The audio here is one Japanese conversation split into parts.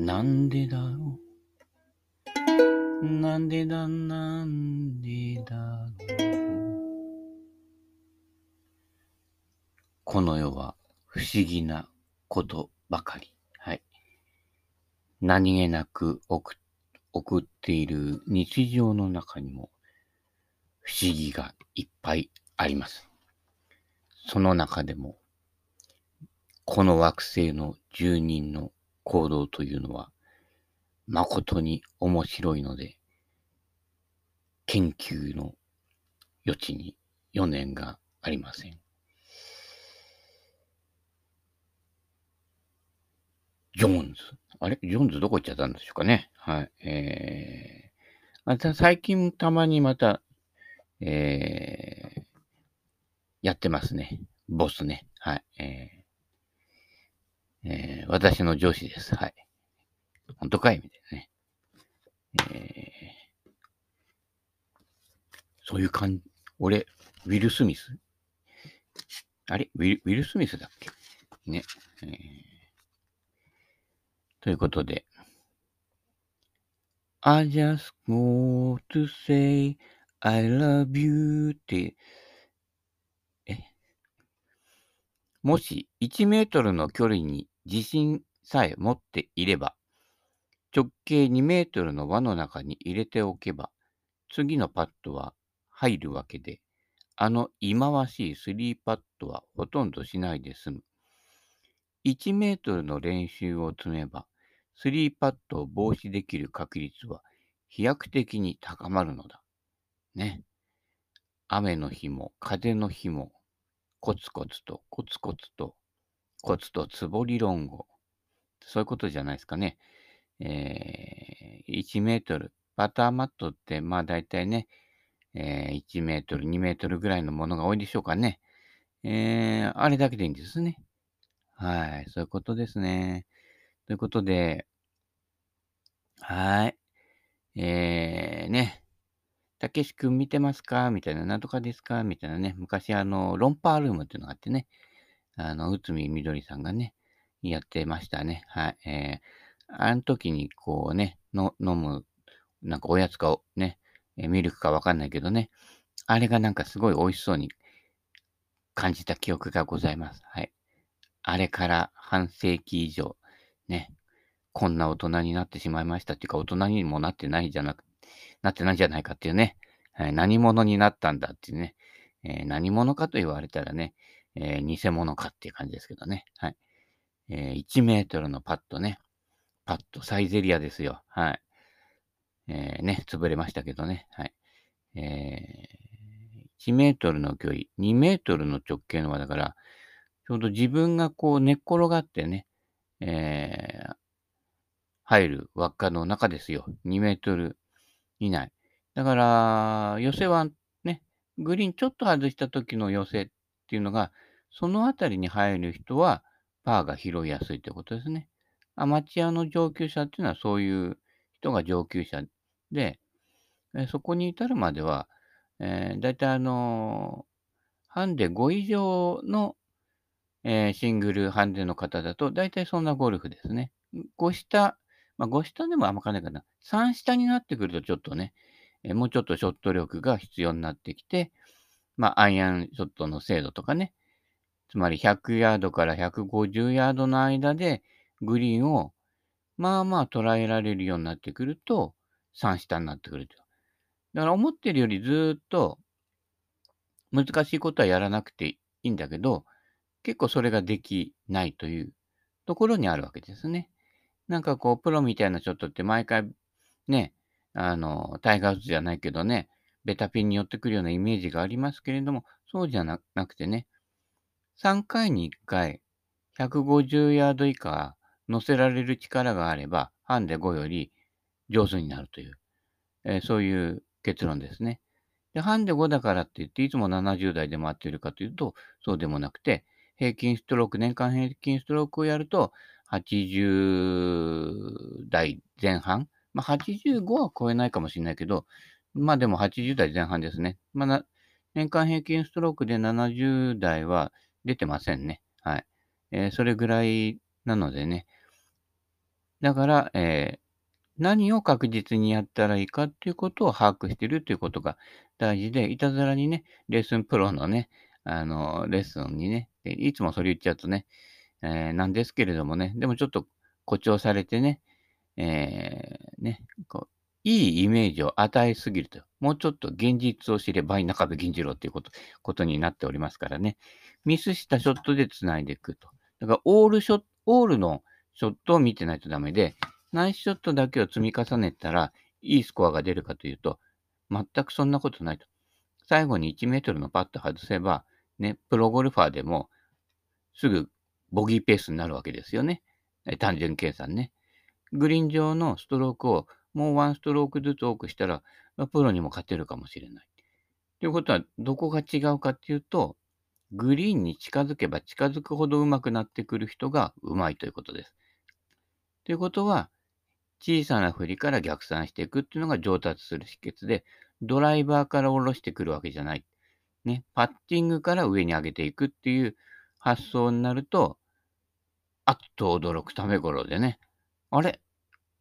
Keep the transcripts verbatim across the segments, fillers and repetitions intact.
なんでだろうなんでだなんでだろう。この世は不思議なことばかり。はい。何気なく送っている日常の中にも不思議がいっぱいあります。その中でも、この惑星の住人の行動というのは、誠に面白いので、研究の余地に余念がありません。ジョーンズ。あれ?ジョーンズどこ行っちゃったんでしょうかね。はい。えー、あた最近たまにまた、えー、やってますね。ボスね。はい。えーえー、私の上司です。はい。本当かいみたいなね、えー。そういう感じ。俺、ウィル・スミスあれウィル、ウィル・スミスだっけね、えー。ということで。I just want to say I love you って。もしいちメートルの距離に自信さえ持っていれば、直径にメートルの輪の中に入れておけば、次のパッドは入るわけで、あの忌まわしいスリーパッドはほとんどしないで済む。いちメートルの練習を積めば、スリーパッドを防止できる確率は飛躍的に高まるのだ。ね。雨の日も風の日も、コツコツとコツコツとコツとつぼ理論語。そういうことじゃないですかね。えー、いちメートル。パターマットって、まあ大体ね、えー、いちメートル、にメートルぐらいのものが多いでしょうかね。えー、あれだけでいいんですね。はい。そういうことですね。ということで、はい。えー、ね。たけし君見てますかみたいな、なんとかですかみたいなね、昔あの、ロンパールームっていうのがあってね、あの、内海みどりさんがね、やってましたね。はい。えー、あの時にこうね、の飲む、なんかおやつかね、ミルクかわかんないけどね、あれがなんかすごい美味しそうに感じた記憶がございます。はい。あれから半世紀以上、ね、こんな大人になってしまいましたっていうか、大人にもなってないじゃなくて、なってないんじゃないかっていうね、はい、何者になったんだっていうね、えー、何者かと言われたらね、えー、偽物かっていう感じですけどね、はい、えー、いちメートルのパッドね、パッドサイゼリアですよ、はい、えー、ね、潰れましたけどね、はい、えー、いちメートルの距離、にメートルの直径のはだから、ちょうど自分がこう寝っ転がってね、えー、入る輪っかの中ですよ、にメートル。いない。だから、寄せはね、グリーンちょっと外した時の寄せっていうのが、そのあたりに入る人は、パーが拾いやすいということですね。アマチュアの上級者っていうのは、そういう人が上級者で、そこに至るまでは、えー、だいたいあのー、ハンデご以上の、えー、シングルハンデの方だと、だいたいそんなゴルフですね。ご下、まあ、ご下でもあんまかんないかな。さん下になってくるとちょっとね、えー、もうちょっとショット力が必要になってきて、まあ、アイアンショットの精度とかね、つまりひゃくヤードからひゃくごじゅうヤードの間でグリーンをまあまあ捉えられるようになってくると、さん下になってくると。だから思ってるよりずっと難しいことはやらなくていいんだけど、結構それができないというところにあるわけですね。なんかこう、プロみたいなショットって毎回ね、あの、タイガー・ウッズじゃないけどね、ベタピンに寄ってくるようなイメージがありますけれども、そうじゃなくてね、さんかいにいっかい、ひゃくごじゅうヤード以下乗せられる力があれば、ハンデごより上手になるという、えー、そういう結論ですね。で、ハンデごだからって言って、いつもななじゅうだいで回っているかというと、そうでもなくて、平均ストローク、年間平均ストロークをやると、はちじゅうだいぜん半。まあ、はちじゅうごは超えないかもしれないけど、まあでもはちじゅうだいぜん半ですね。まあな、年間平均ストロークでななじゅうだいは出てませんね。はい。えー、それぐらいなのでね、だから、えー何を確実にやったらいいかっていうことを把握しているということが大事で、いたずらにね、レッスンプロのね、あの、レッスンにね、いつもそれ言っちゃうとね、えー、なんですけれどもね、でもちょっと誇張されてね、えー、ね、こう、いいイメージを与えすぎると、もうちょっと現実を知ればいい中部銀次郎ということ、ことになっておりますからね、ミスしたショットで繋いでいくと。だから、オールショット、オールのショットを見てないとダメで、ナイスショットだけを積み重ねたら、いいスコアが出るかというと、全くそんなことないと。最後にいちメートルのパット外せば、ね、プロゴルファーでも、すぐボギーペースになるわけですよね。単純計算ね。グリーン上のストロークを、もうワンストロークずつ多くしたら、プロにも勝てるかもしれない。ということは、どこが違うかっていうと、グリーンに近づけば近づくほど上手くなってくる人が上手いということです。ということは、小さな振りから逆算していくっていうのが上達する秘訣で、ドライバーから下ろしてくるわけじゃない。ね、パッティングから上に上げていくっていう発想になると、あっと驚くため頃でね、あれ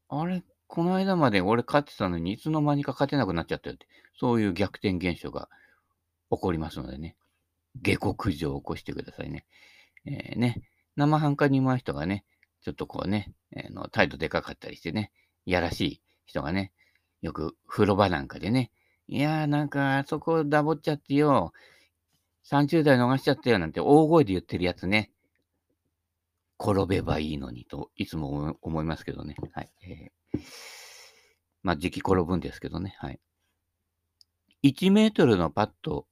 あれこの間まで俺勝ってたのにいつの間にか勝てなくなっちゃったよって、そういう逆転現象が起こりますのでね、下克上を起こしてくださいね。えー、ね、生半可に上手い人がね、ちょっとこうね、えー、の態度でかかったりしてね、いやらしい人がね、よく風呂場なんかでね、いやーなんかあそこダボっちゃってよ、さんじゅうだい逃しちゃったよなんて大声で言ってるやつね、転べばいいのにといつも思いますけどね。はい。えー、まあ、時期転ぶんですけどね。はい。いちメートルのパット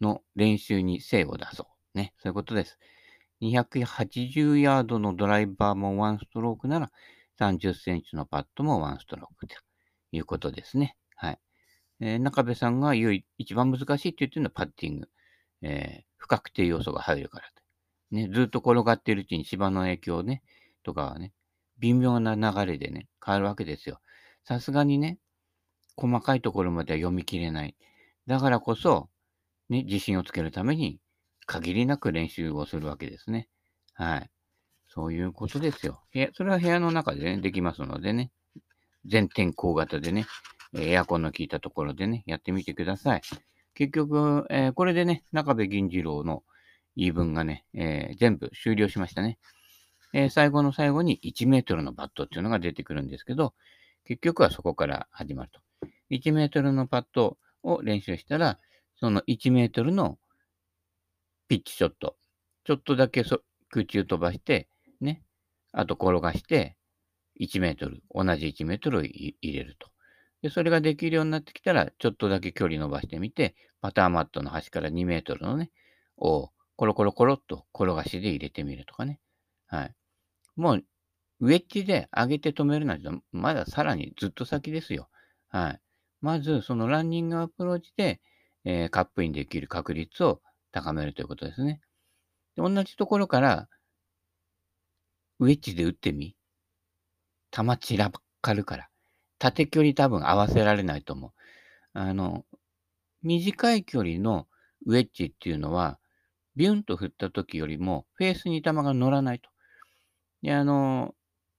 の練習に精を出そう。ね。そういうことです。にひゃくはちじゅうヤードのドライバーもワンストロークならさんじゅっセンチのパットもワンストロークということですね。はい。えー、中部さんが言う一番難しいって言ってるのはパッティング。えー、不確定要素が入るからと。ね、ずっと転がっているうちに芝の影響ね、とかはね、微妙な流れでね、変わるわけですよ。さすがにね、細かいところまでは読み切れない。だからこそ、ね、自信をつけるために、限りなく練習をするわけですね。はい。そういうことですよ。部屋、それは部屋の中でね、できますのでね、全天候型でね、エアコンの効いたところでね、やってみてください。結局、えー、これでね、中部銀次郎の言い分がね、えー、全部終了しましたね。えー、最後の最後にいちメートルのパットっていうのが出てくるんですけど、結局はそこから始まると。いちメートルのパットを練習したら、そのいちメートルのピッチショット。ちょっとだけそ空中飛ばして、ね。あと転がして、いちメートル。同じいちメートルを入れると。で、それができるようになってきたら、ちょっとだけ距離伸ばしてみて、パターマットの端からにメートルのね、をコロコロコロっと転がしで入れてみるとかね。はい。もう、ウェッジで上げて止めるなんて、まださらにずっと先ですよ。はい。まず、そのランニングアプローチで、えー、カップインできる確率を高めるということですね。で、同じところから、ウェッジで打ってみ。球散らかるから。縦距離多分合わせられないと思う。あの、短い距離のウェッジっていうのは、ビュンと振った時よりも、フェースに球が乗らないと。で、あの、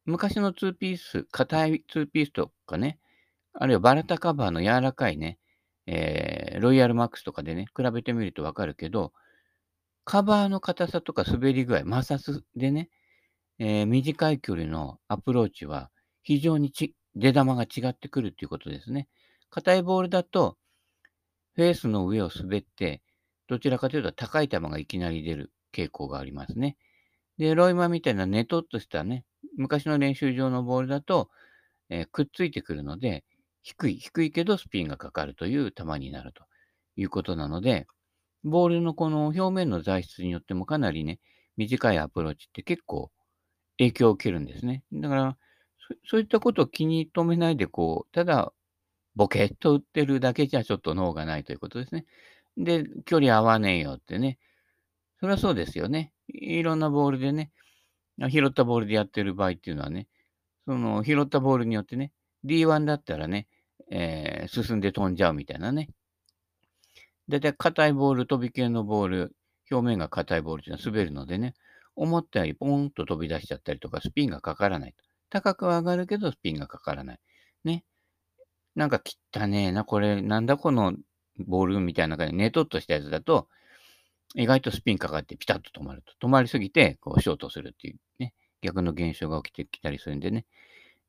昔のツーピース、硬いツーピースとかね、あるいはバラタカバーの柔らかいね、えー、ロイヤルマックスとかでね、比べてみるとわかるけど、カバーの硬さとか滑り具合、摩擦でね、えー、短い距離のアプローチは非常にち出玉が違ってくるということですね。硬いボールだと、フェースの上を滑って、どちらかというと高い球がいきなり出る傾向がありますね。で、ロイマみたいなネトッとしたね、昔の練習場のボールだと、えー、くっついてくるので、低い、低いけどスピンがかかるという球になるということなので、ボールのこの表面の材質によってもかなりね、短いアプローチって結構影響を受けるんですね。だから、そ, そういったことを気に留めないで、こう、ただボケっと打ってるだけじゃちょっと脳がないということですね。で、距離合わねえよってね。それはそうですよね。いろんなボールでね、拾ったボールでやってる場合っていうのはね、その拾ったボールによってね、ディーワン だったらね、えー、進んで飛んじゃうみたいなね。だいたい硬いボール、飛び系のボール、表面が硬いボールっていうのは滑るのでね、思ったよりポーンと飛び出しちゃったりとか、スピンがかからないと。高くは上がるけどスピンがかからない。ね。なんか汚ねえな、これ、なんだこのボールみたいな感じで、ネトッとしたやつだと、意外とスピンかかってピタッと止まると。止まりすぎて、こう、ショートするっていうね、逆の現象が起きてきたりするんでね。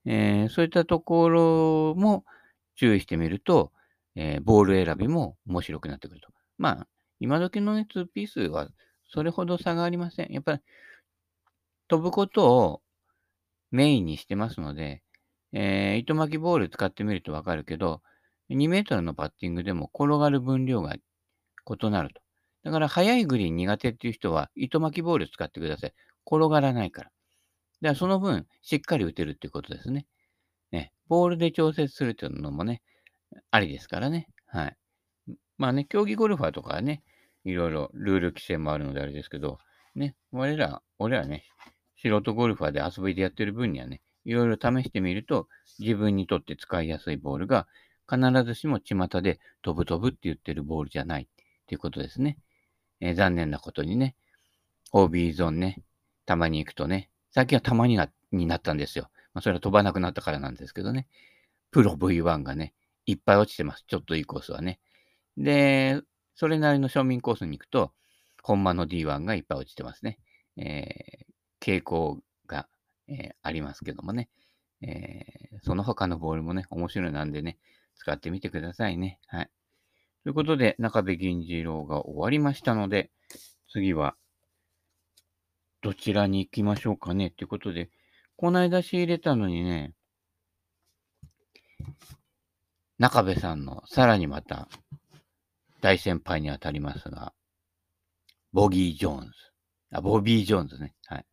えー、そういったところも注意してみると、えー、ボール選びも面白くなってくると。まあ、今時のね、ツーピースはそれほど差がありません。やっぱり、飛ぶことをメインにしてますので、えー、糸巻きボール使ってみるとわかるけど、にメートルのパッティングでも転がる分量が異なると。だから、速いグリーン苦手っていう人は、糸巻きボール使ってください。転がらないから。だから、その分、しっかり打てるっていうことですね。ね。ボールで調節するっていうのもね、ありですからね。はい。まあね、競技ゴルファーとかはね、いろいろルール規制もあるのであれですけど、ね、我ら、俺らね、素人ゴルファーで遊びでやってる分にはね、いろいろ試してみると、自分にとって使いやすいボールが、必ずしも巷で飛ぶ飛ぶって言ってるボールじゃないっていうことですね。えー、残念なことにね、オービー ゾーンね、たまに行くとね、最近はたまに な, になったんですよ。まあ、それは飛ばなくなったからなんですけどね、プロ ブイワン がね、いっぱい落ちてます。ちょっといいコースはね。で、それなりの庶民コースに行くと、本間の ディーワン がいっぱい落ちてますね。えー、傾向が、えー、ありますけどもね、えー、その他のボールもね、面白いなんでね、使ってみてくださいね。はい。ということで、中部銀次郎が終わりましたので、次は、どちらに行きましょうかね。ということで、この間仕入れたのにね、中部さんのさらにまた大先輩にあたりますが、ボギー・ジョーンズ。あ、ボビー・ジョーンズね。はい。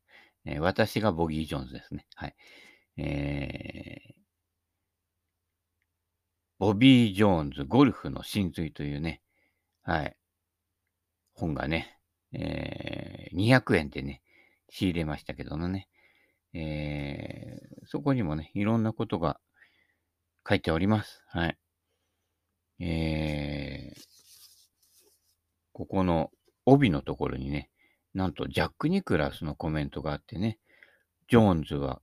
えー、私がボギー・ジョーンズですね。はい。えーボビー・ジョーンズ、ゴルフの真髄というね、はい、本がね、えー、にひゃくえんでね、仕入れましたけどもね、えー、そこにもね、いろんなことが書いております。はい。えー、ここの帯のところにね、なんとジャック・ニクラウスのコメントがあってね、ジョーンズは、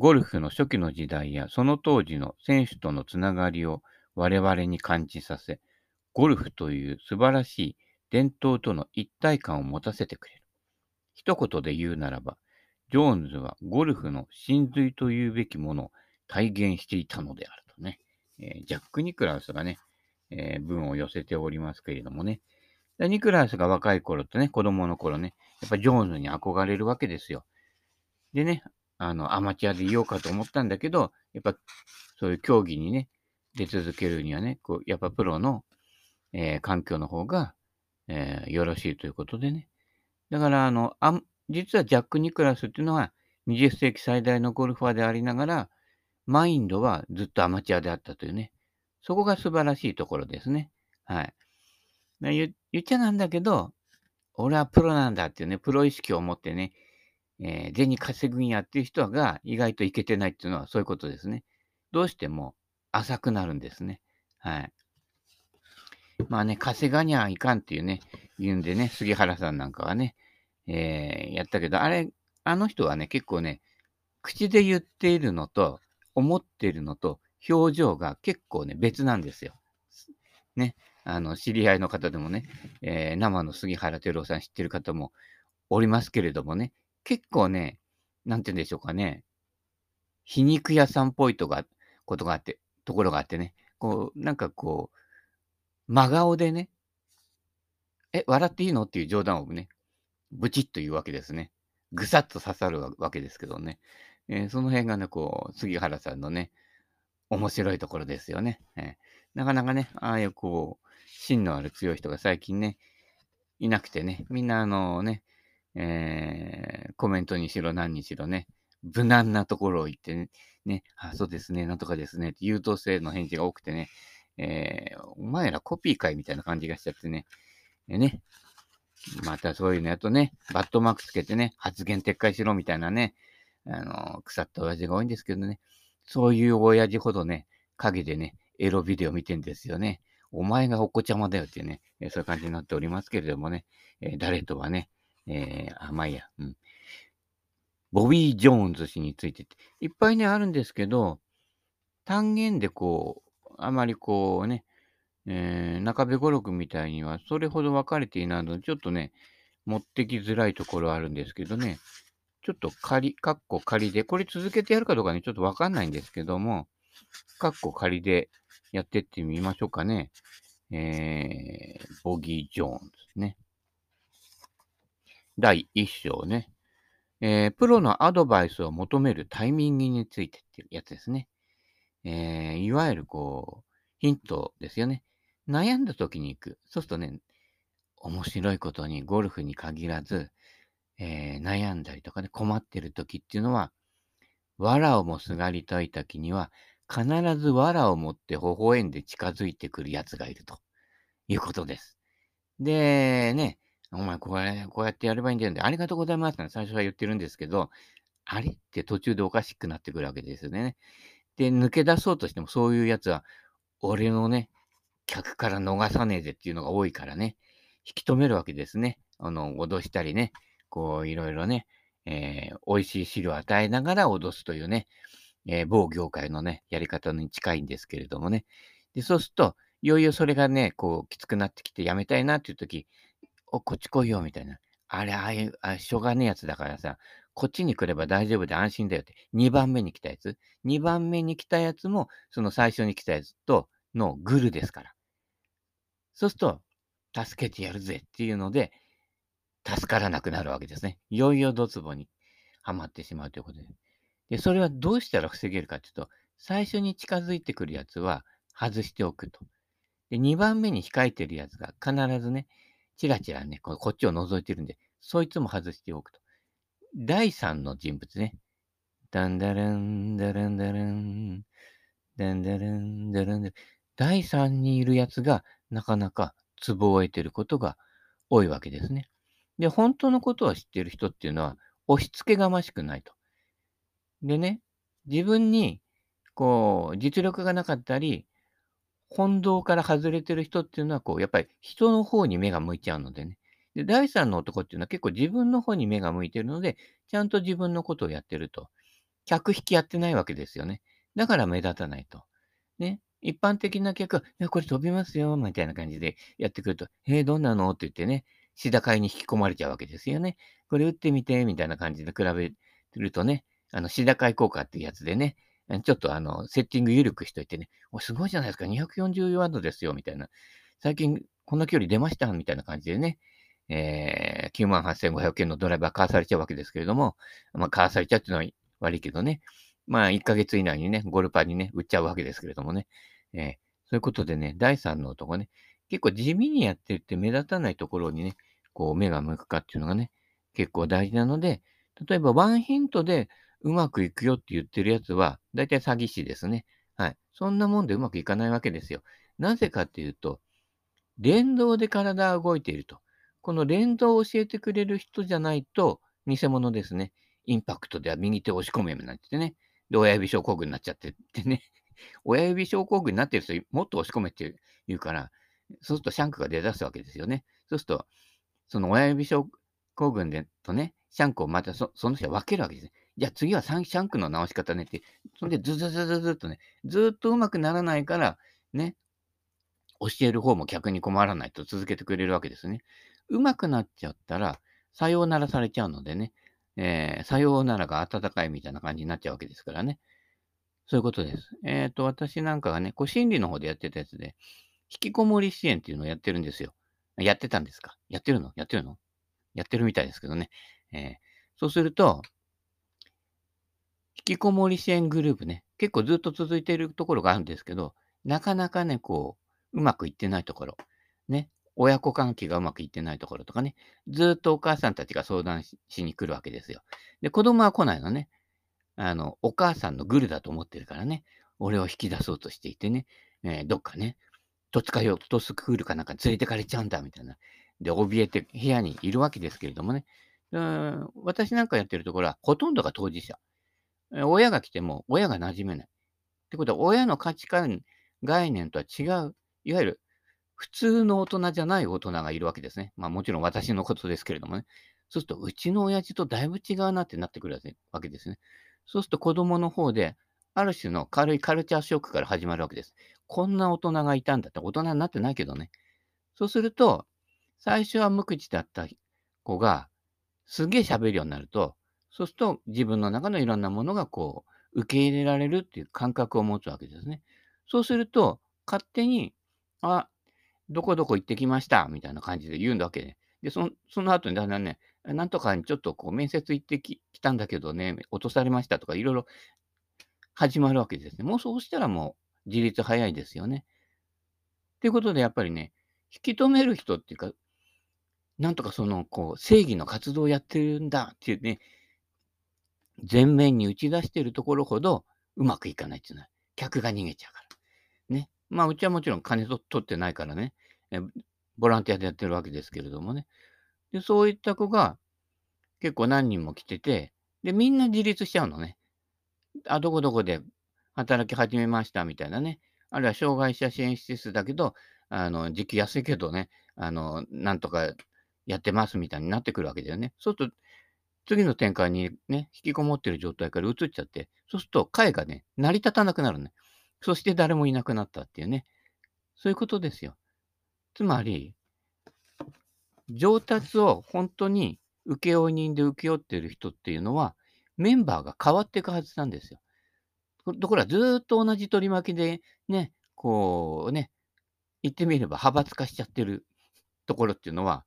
ゴルフの初期の時代やその当時の選手とのつながりを我々に感じさせ、ゴルフという素晴らしい伝統との一体感を持たせてくれる。一言で言うならば、ジョーンズはゴルフの真髄というべきものを体現していたのであるとね、えー、ジャック・ニクラウスがね、えー、文を寄せておりますけれどもね、ニクラウスが若い頃ってね、子供の頃ね、やっぱジョーンズに憧れるわけですよ。でね、あの、アマチュアでいようかと思ったんだけど、やっぱ、そういう競技にね、出続けるにはね、こうやっぱプロの、えー、環境の方が、えー、よろしいということでね。だから、あの、あ実はジャック・ニクラウスっていうのは、にじゅっせいき最大のゴルファーでありながら、マインドはずっとアマチュアであったというね、そこが素晴らしいところですね。はい。言, 言っちゃなんだけど、俺はプロなんだっていうね、プロ意識を持ってね、えー、銭稼ぐんやっていう人が意外といけてないっていうのはそういうことですね。どうしても浅くなるんですね。はい。まあね、稼がにゃいかんっていうね、言うんでね、杉原さんなんかはね、えー、やったけど、あれ、あの人はね、結構ね、口で言っているのと、思っているのと、表情が結構ね、別なんですよ。ね、あの、知り合いの方でもね、えー、生の杉原照夫さん知ってる方もおりますけれどもね、結構ね、なんて言うんでしょうかね、皮肉屋さんっぽいとか、ことがあって、ところがあってね、こう、なんかこう、真顔でね、え、笑っていいのっていう冗談をね、ブチッと言うわけですね。ぐさっと刺さるわけですけどね。えー、その辺がね、こう、杉原さんのね、面白いところですよね。えー、なかなかね、ああいうこう、芯のある強い人が最近ね、いなくてね、みんなあのね、えー、コメントにしろ何にしろね、無難なところを言ってね、ねあそうですね、なんとかですね、優等生の返事が多くてね、えー、お前らコピーかいみたいな感じがしちゃってね、えねまたそういうのやとね、バットマークつけてね、発言撤回しろみたいなね、あの腐った親父が多いんですけどね、そういう親父ほどね、陰でね、エロビデオ見てんですよね。お前がおっこちゃまだよってね、えー、そういう感じになっておりますけれどもね、えー、誰とはね、えー、甘いや、うん。ボビー・ジョーンズ氏についてっていっぱいねあるんですけど、単元でこうあまりこうね、えー、中部語録みたいにはそれほど分かれていないのでちょっとね持ってきづらいところあるんですけどね、ちょっと仮、カッコ仮で、これ続けてやるかどうかね、ちょっとわかんないんですけども、カッコ仮でやってってみましょうかね。えー、ボギー・ジョーンズね。だいいっしょうね、えー。プロのアドバイスを求めるタイミングについてっていうやつですね。えー、いわゆるこう、ヒントですよね。悩んだ時に行く。そうするとね、面白いことにゴルフに限らず、えー、悩んだりとかね、困ってる時っていうのは、藁をもすがりたい時には、必ず藁を持って微笑んで近づいてくるやつがいるということです。で、ね、お前これ、こうやってやればいいんだよね。ありがとうございますって最初は言ってるんですけど、あれって途中でおかしくなってくるわけですよね。で、抜け出そうとしてもそういうやつは、俺のね、客から逃さねえぜっていうのが多いからね、引き止めるわけですね。あの、脅したりね。こういろいろね、えー、美味しい汁を与えながら脅すというね、えー、某業界のね、やり方に近いんですけれどもね。で、そうすると、いよいよそれがね、こう、きつくなってきてやめたいなっていうとき、お、こっち来いよ、みたいな。あれ、ああいう、あ、しょうがねえやつだからさ、こっちに来れば大丈夫で安心だよって。にばんめに来たやつ。にばんめに来たやつも、その最初に来たやつとのグルですから。そうすると、助けてやるぜっていうので、助からなくなるわけですね。いよいよドツボにはまってしまうということで。で、それはどうしたら防げるかというと、最初に近づいてくるやつは外しておくと。で、にばんめに控えてるやつが必ずね、チラチラね、こっちを覗いてるんで、そいつも外しておくと。だいさんの人物ね。ダンダラン、ダランダラン、ダンダラン、ダランダラン。だいさんにいるやつがなかなかツボを得てることが多いわけですね。で、本当のことを知っている人っていうのは、押し付けがましくないと。でね、自分に、こう、実力がなかったり、本道から外れてる人っていうのは、こう、やっぱり人の方に目が向いちゃうのでね。で、第三の男っていうのは結構自分の方に目が向いてるので、ちゃんと自分のことをやってると。客引きやってないわけですよね。だから目立たないと。ね。一般的な客は、いや、これ飛びますよ、みたいな感じでやってくると、えー、どんなのって言ってね。しだかいに引き込まれちゃうわけですよね。これ打ってみて、みたいな感じで比べるとね、あの、しだかい効果っていうやつでね、ちょっとあの、セッティング緩くしといてね、お、すごいじゃないですか、にひゃくよんじゅうヤードですよ、みたいな。最近、こんな距離出ました、みたいな感じでね、えー、きゅうまんはっせんごひゃくえんのドライバー買わされちゃうわけですけれども、まあ、買わされちゃうっていうのは悪いけどね、まあ、いっかげつ以内にね、ゴルパーにね、売っちゃうわけですけれどもね、えー、そういうことでね、だいさんの男ね、結構地味にやってって目立たないところにね、こう目が向くかっていうのがね、結構大事なので、例えばワンヒントでうまくいくよって言ってるやつは、だいたい詐欺師ですね。はい。そんなもんでうまくいかないわけですよ。なぜかっていうと、連動で体が動いていると。この連動を教えてくれる人じゃないと、偽物ですね。インパクトでは右手を押し込めなんてね。で、親指症候群になっちゃってってね。親指症候群になってる人、もっと押し込めって言うから、そうするとシャンクが出だすわけですよね。そうすると、その親指症候群でとね、シャンクをまた そ, その人は分けるわけですね。じゃあ次はシャンクの直し方ねって、それでずずずずずっとね、ずっとうまくならないから、ね、教える方も客に困らないと続けてくれるわけですね。うまくなっちゃったら、さようならされちゃうのでね、えー、さようならが温かいみたいな感じになっちゃうわけですからね。そういうことです。えっ、ー、と、私なんかがね、こう心理の方でやってたやつで、引きこもり支援っていうのをやってるんですよ。やってたんですか？やってるの？やってるの？やってるみたいですけどね。えー、そうすると、引きこもり支援グループね、結構ずっと続いているところがあるんですけど、なかなかね、こう、うまくいってないところ、ね、親子関係がうまくいってないところとかね、ずっとお母さんたちが相談 し, しに来るわけですよ。で、子供は来ないのね。あの、お母さんのグルだと思ってるからね、俺を引き出そうとしていてね、えー、どっかね、トツカヨトスクールかなんか連れてかれちゃうんだみたいな。で、怯えて部屋にいるわけですけれどもね。私なんかやってるところは、ほとんどが当事者。親が来ても、親が馴染めない。ってことは、親の価値観、概念とは違う、いわゆる普通の大人じゃない大人がいるわけですね。まあもちろん私のことですけれどもね。そうすると、うちの親父とだいぶ違うなってなってくるわけですね。そうすると子供の方で、ある種の軽いカルチャーショックから始まるわけです。こんな大人がいたんだって、大人になってないけどね。そうすると、最初は無口だった子が、すげえ喋るようになると、そうすると自分の中のいろんなものがこう、受け入れられるっていう感覚を持つわけですね。そうすると、勝手に、あ、どこどこ行ってきました、みたいな感じで言うんだわけで。で、その、その後にだんだんね、なんとかにちょっとこう面接行ってきたんだけどね、落とされましたとかいろいろ始まるわけですね。もうそうしたらもう自立早いですよね。ということでやっぱりね、引き止める人っていうか、なんとかそのこう正義の活動をやってるんだっていうね、前面に打ち出してるところほどうまくいかないっていうのは、客が逃げちゃうから。ね。まあうちはもちろん金取ってないからね、ボランティアでやってるわけですけれどもね。で、そういった子が結構何人も来てて、で、みんな自立しちゃうのね。あ、どこどこで働き始めましたみたいなね。あるいは障害者支援施設だけど、あの、時期安いけどね、あの、なんとかやってますみたいになってくるわけだよね。そうすると、次の展開にね、引きこもってる状態から移っちゃって、そうすると会がね、成り立たなくなるね。そして誰もいなくなったっていうね。そういうことですよ。つまり、上達を本当に請負人で請け負ってる人っていうのは、メンバーが変わっていくはずなんですよ。ところがずっと同じ取り巻きでね、こうね、言ってみれば派閥化しちゃってるところっていうのは、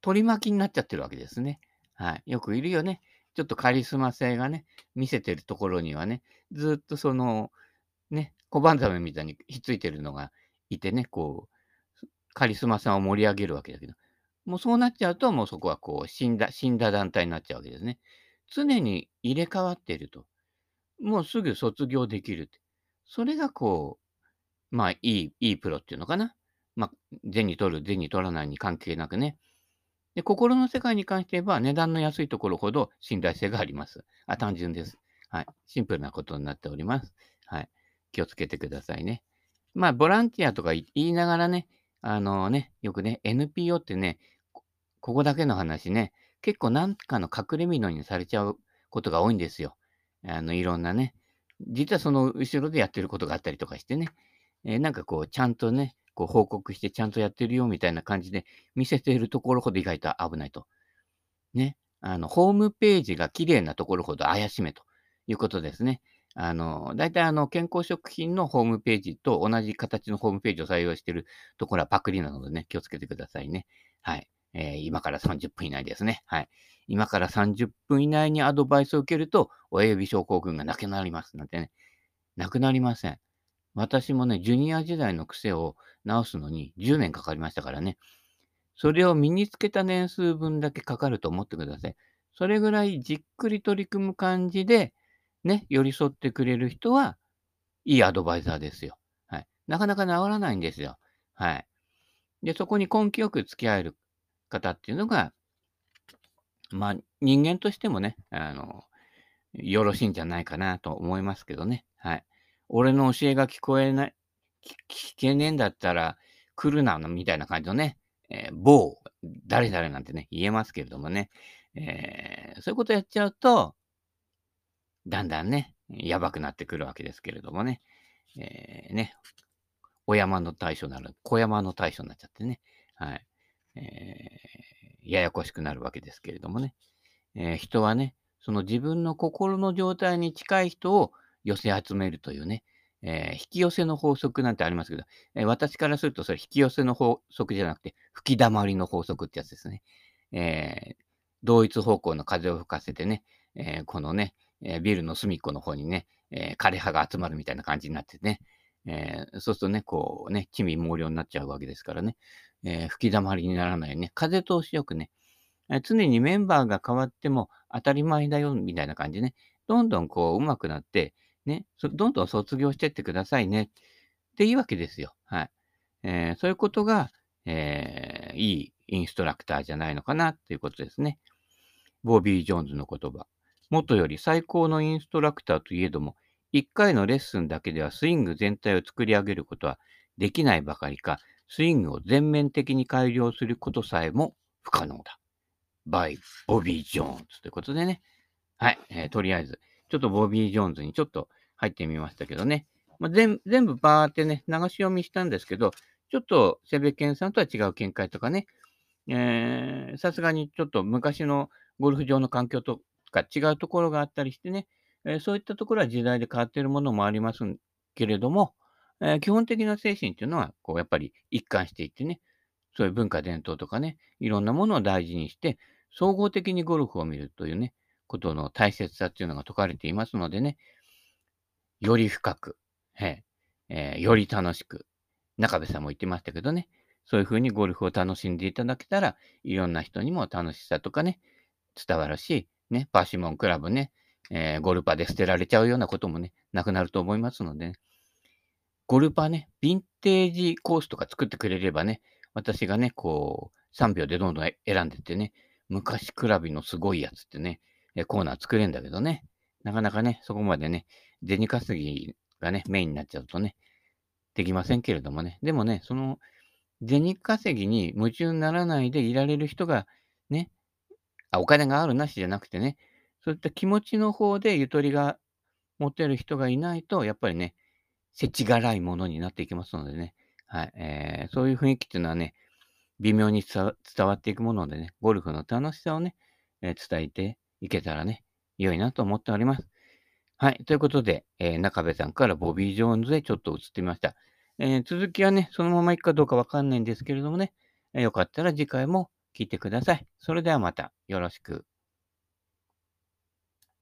取り巻きになっちゃってるわけですね。はい。よくいるよね。ちょっとカリスマ性がね、見せてるところにはね、ずっとその、ね、小判ザメみたいにひっついてるのがいてね、こう、カリスマさんを盛り上げるわけだけど、もうそうなっちゃうと、もうそこはこう死んだ、死んだ団体になっちゃうわけですね。常に入れ替わっていると。もうすぐ卒業できるって。それがこう、まあいい、いいプロっていうのかな。まあ、銭取る、銭取らないに関係なくね。で、心の世界に関して言えば、値段の安いところほど信頼性があります。あ、単純です。はい。シンプルなことになっております。はい。気をつけてくださいね。まあ、ボランティアとか言いながらね、あのね、よくね、エヌピーオー ってね、ここだけの話ね、結構なんかの隠れ蓑にされちゃうことが多いんですよ。あの、いろんなね。実はその後ろでやってることがあったりとかしてね。えー、なんかこう、ちゃんとね、こう報告してちゃんとやってるよみたいな感じで見せているところほど意外と危ないと。ね。あの、ホームページが綺麗なところほど怪しめということですね。あの、だいたいあの、健康食品のホームページと同じ形のホームページを採用しているところはパクリなのでね、気をつけてくださいね。はい。えー、今からさんじゅっぷん以内ですね。はい。今からさんじゅっぷん以内にアドバイスを受けると、親指症候群がなくなります。なんてね、なくなりません。私もね、ジュニア時代の癖を直すのにじゅうねんかかりましたからね。それを身につけた年数分だけかかると思ってください。それぐらいじっくり取り組む感じで、ね、寄り添ってくれる人は、いいアドバイザーですよ。はい。なかなか治らないんですよ。はい。で、そこに根気よく付き合える方っていうのが、まあ、人間としてもね、あの、よろしいんじゃないかなと思いますけどね。はい。俺の教えが聞こえない、聞けねえんだったら来るな、みたいな感じのね、えー、某、誰々なんてね、言えますけれどもね、えー、そういうことやっちゃうと、だんだんね、やばくなってくるわけですけれどもね。えー、ね。お山の大将なら、小山の大将になっちゃってね。はい。えー、ややこしくなるわけですけれどもね。えー、人はね、その自分の心の状態に近い人を寄せ集めるというね、えー、引き寄せの法則なんてありますけど、えー、私からするとそれ引き寄せの法則じゃなくて、吹き溜まりの法則ってやつですね。えー、同一方向の風を吹かせてね、えー、このね、えー、ビルの隅っこの方にね、えー、枯葉が集まるみたいな感じになってね、えー、そうするとね、こうね、地味猛量になっちゃうわけですからね、えー、吹き溜まりにならないよね、風通しよくね、えー、常にメンバーが変わっても当たり前だよみたいな感じでね、どんどんこう上手くなって、ね、どんどん卒業してってくださいねっていうわけですよ。はい。えー、そういうことが、えー、いいインストラクターじゃないのかなっていうことですね。ボビー・ジョーンズの言葉。元より最高のインストラクターといえども、一回のレッスンだけではスイング全体を作り上げることはできないばかりか、スイングを全面的に改良することさえも不可能だ。by ボビー・ジョーンズということでね。はい、えー。とりあえず、ちょっとボビー・ジョーンズにちょっと入ってみましたけどね。まあ、全, 全部バーってね、流し読みしたんですけど、ちょっとセベケンさんとは違う見解とかね、さすがにちょっと昔のゴルフ場の環境とか違うところがあったりしてね、えー、そういったところは時代で変わっているものもありますけれども、えー、基本的な精神っていうのは、こう、やっぱり一貫していってね、そういう文化伝統とかね、いろんなものを大事にして、総合的にゴルフを見るというね、ことの大切さっていうのが説かれていますのでね、より深く、えーえー、より楽しく、中部さんも言ってましたけどね、そういうふうにゴルフを楽しんでいただけたら、いろんな人にも楽しさとかね、伝わるし、ね、パーシモンクラブね、えー、ゴルパで捨てられちゃうようなこともね、なくなると思いますので、ね、ゴルパね、ヴィンテージコースとか作ってくれればね、私がね、こう、さんびょうでどんどん選んでってね、昔クラブのすごいやつってね、コーナー作れんだけどね、なかなかね、そこまでね、銭稼ぎがね、メインになっちゃうとね、できませんけれどもね、でもね、その、銭稼ぎに夢中にならないでいられる人がね、あ、お金があるなしじゃなくてね、そういった気持ちの方でゆとりが持てる人がいないと、やっぱりね、せちがらいものになっていきますのでね、はいえー、そういう雰囲気っていうのはね、微妙に伝わっていくものでね、ゴルフの楽しさをね、えー、伝えていけたらね、良いなと思っております。はい、ということで、えー、中部さんからボビー・ジョーンズへちょっと移ってみました。えー、続きはね、そのままいくかどうかわかんないんですけれどもね、えー、よかったら次回も聞いてください。それではまたよろしく。